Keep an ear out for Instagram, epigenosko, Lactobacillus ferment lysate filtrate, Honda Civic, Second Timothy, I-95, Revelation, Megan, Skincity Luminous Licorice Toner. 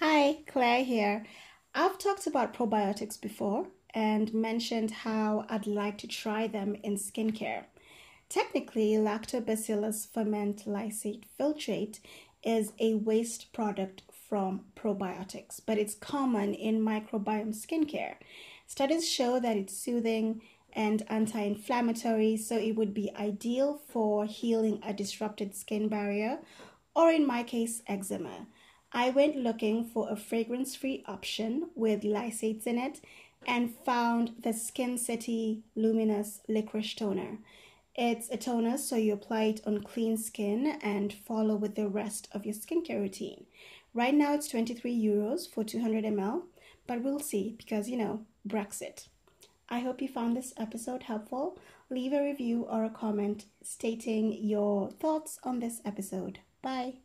Hi, Claire here. I've talked about probiotics before and mentioned how I'd like to try them in skincare. Technically, Lactobacillus ferment lysate filtrate is a waste product from probiotics, but it's common in microbiome skincare. Studies show that it's soothing and anti-inflammatory, so it would be ideal for healing a disrupted skin barrier, or in my case, eczema. I went looking for a fragrance-free option with lysates in it and found the Skincity Luminous Licorice Toner. It's a toner, so you apply it on clean skin and follow with the rest of your skincare routine. Right now it's €23 for 200 ml, but we'll see because, you know, Brexit. I hope you found this episode helpful. Leave a review or a comment stating your thoughts on this episode. Bye.